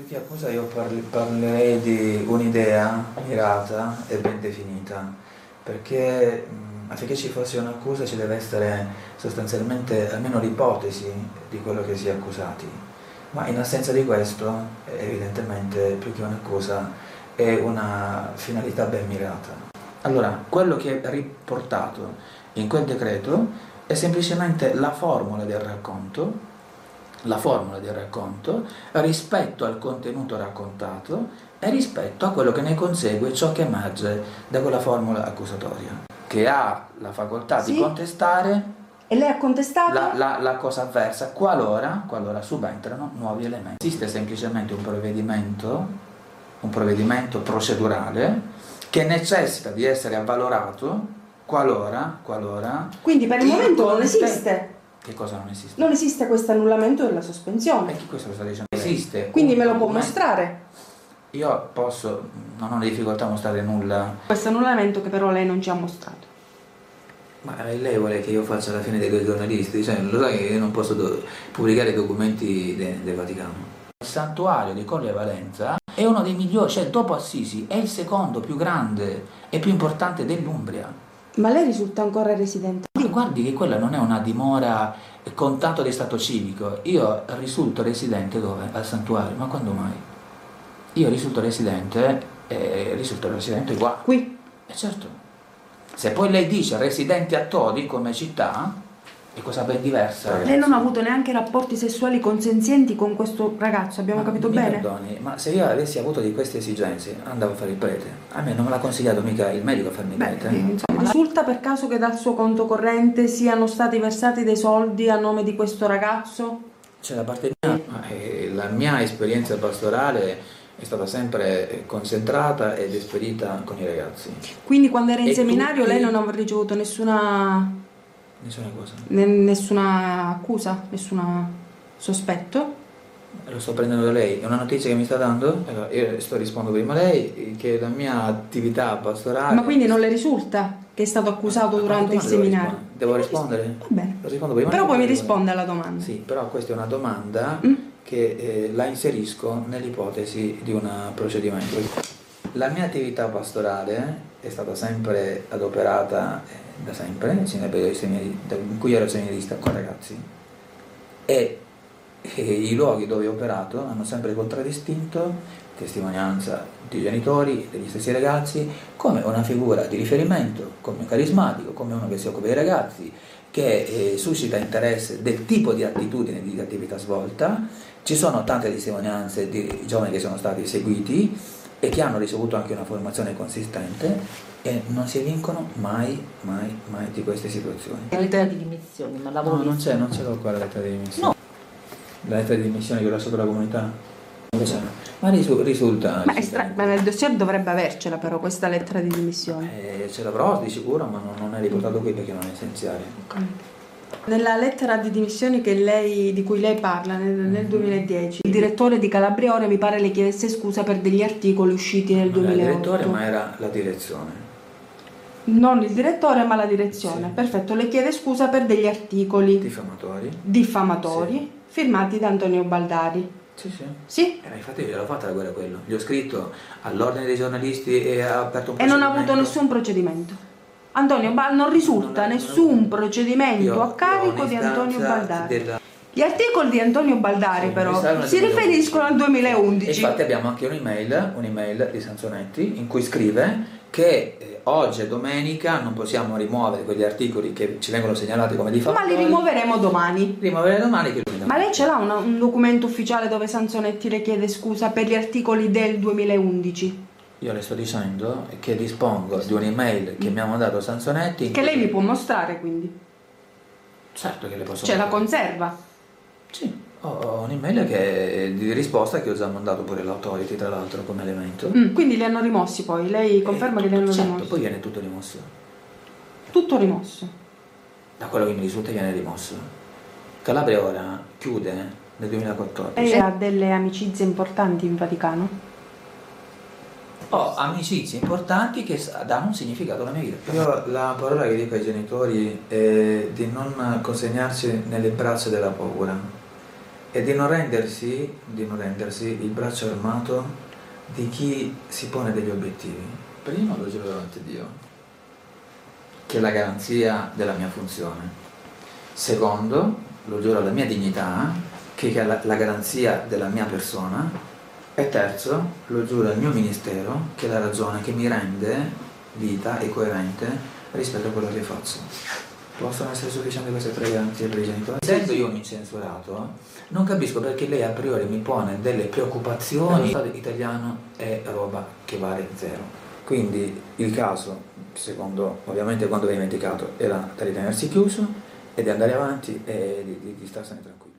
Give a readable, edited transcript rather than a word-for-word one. Più che accusa io parlerei di un'idea mirata e ben definita, perché affinché ci fosse un'accusa ci deve essere sostanzialmente almeno l'ipotesi di quello che si è accusati, ma in assenza di questo evidentemente più che un'accusa è una finalità ben mirata. Allora, quello che è riportato in quel decreto è semplicemente la formula del racconto, rispetto al contenuto raccontato e rispetto a quello che ne consegue ciò che emerge da quella formula accusatoria, che ha la facoltà di contestare la cosa avversa qualora subentrano nuovi elementi. Esiste semplicemente un provvedimento procedurale che necessita di essere avvalorato qualora. Quindi per il momento non esiste. Che cosa non esiste? Non esiste questo annullamento della sospensione. E chi questo lo sta dicendo? Esiste. Quindi me lo può mostrare? Io posso, non ho difficoltà a mostrare nulla. Questo annullamento che però lei non ci ha mostrato. Ma lei vuole che io faccia la fine dei giornalisti? Cioè, lo sai che io non posso pubblicare i documenti del Vaticano. Il santuario di Collevalenza è uno dei migliori, cioè dopo Assisi è il secondo più grande e più importante dell'Umbria. Ma lei risulta ancora residente? Guardi che quella non è una dimora con tanto di stato civico. Io risulto residente dove? Al santuario. Ma quando mai? Io risulto residente qua. Qui? E certo. Se poi lei dice residente a Todi come città, è cosa ben diversa. Ragazzi. Lei non ha avuto neanche rapporti sessuali consenzienti con questo ragazzo, abbiamo capito bene? Perdoni, ma se io avessi avuto di queste esigenze andavo a fare il prete. A me non me l'ha consigliato mica il medico a farmi il prete. Risulta per caso che dal suo conto corrente siano stati versati dei soldi a nome di questo ragazzo? Cioè da parte mia, la mia esperienza pastorale è stata sempre concentrata ed esperita con i ragazzi. Quindi quando era in seminario lei non ha ricevuto nessuna... Nessuna cosa? Nessuna accusa, nessun sospetto? Lo sto prendendo da lei, è una notizia che mi sta dando? Allora, io sto rispondendo prima a lei che la mia attività pastorale... Ma quindi non le risulta che è stato accusato durante il seminario? Devo rispondere? Va bene, lo rispondo prima, però poi mi risponde alla domanda. Sì, però questa è una domanda che la inserisco nell'ipotesi di un procedimento. La mia attività pastorale è stata sempre adoperata... da sempre, in cui ero seminarista con ragazzi, e i luoghi dove ho operato hanno sempre contraddistinto testimonianza dei genitori, degli stessi ragazzi, come una figura di riferimento, come carismatico, come uno che si occupa dei ragazzi, che suscita interesse del tipo di attitudine, di attività svolta. Ci sono tante testimonianze di giovani che sono stati seguiti e che hanno ricevuto anche una formazione consistente e non si vincono mai di queste situazioni. La lettera di dimissioni, ma lavoro. No, non c'è qua la lettera di dimissioni. No. La lettera di dimissioni che ho lasciato la comunità? Non c'è. Ma risulta. Ma nel dossier dovrebbe avercela però questa lettera di dimissioni. Ce l'avrò di sicuro, ma non è riportato qui perché non è essenziale. Okay. Nella lettera di dimissioni di cui lei parla nel 2010, il direttore di Calabriore mi pare le chiedesse scusa per degli articoli usciti nel 2008. Non era il direttore, ma era la direzione. Non il direttore, ma la direzione. Sì. Perfetto, le chiede scusa per degli articoli diffamatori sì. Firmati da Antonio Baldari. Sì. Infatti gliel'ho fatta la guerra a quello. Gli ho scritto all'ordine dei giornalisti e ha aperto un procedimento. E non ha avuto nessun procedimento. Antonio non risulta nessun procedimento a carico di Antonio Baldari. Gli articoli di Antonio Baldari però si riferiscono al 2011. Infatti abbiamo anche un'email di Sanzonetti in cui scrive che oggi è domenica, non possiamo rimuovere quegli articoli che ci vengono segnalati come diffamatori. Ma li rimuoveremo domani. Ma lei ce l'ha un documento ufficiale dove Sanzonetti le chiede scusa per gli articoli del 2011? Io le sto dicendo che dispongo di un'email che mi ha mandato Sanzonetti. Che lei mi può mostrare quindi? Certo che le posso mostrare. La conserva? Sì. Ho un'email di risposta che ho già mandato pure all'autorità, tra l'altro, come elemento. Quindi li hanno rimossi poi? Lei conferma che li hanno rimossi? Poi viene tutto rimosso. Tutto rimosso? Da quello che mi risulta viene rimosso. Calabria ora chiude nel 2014. Lei ha delle amicizie importanti in Vaticano? Ho amicizie importanti che danno un significato alla mia vita. Io la parola che dico ai genitori è di non consegnarsi nelle braccia della paura. e di non rendersi il braccio armato di chi si pone degli obiettivi. Prima lo giuro davanti a Dio, che è la garanzia della mia funzione. Secondo, lo giuro alla mia dignità, che è la garanzia della mia persona. E terzo, lo giuro al mio ministero, che è la ragione che mi rende vita e coerente rispetto a quello che faccio. Possono essere sufficienti queste tre garanzie per i genitori? Sento io mi censurato, non capisco perché lei a priori mi pone delle preoccupazioni. Lo Stato italiano è roba che vale zero. Quindi il caso, secondo ovviamente quanto viene indicato, era di tenersi chiuso e di andare avanti e di starsene tranquillo.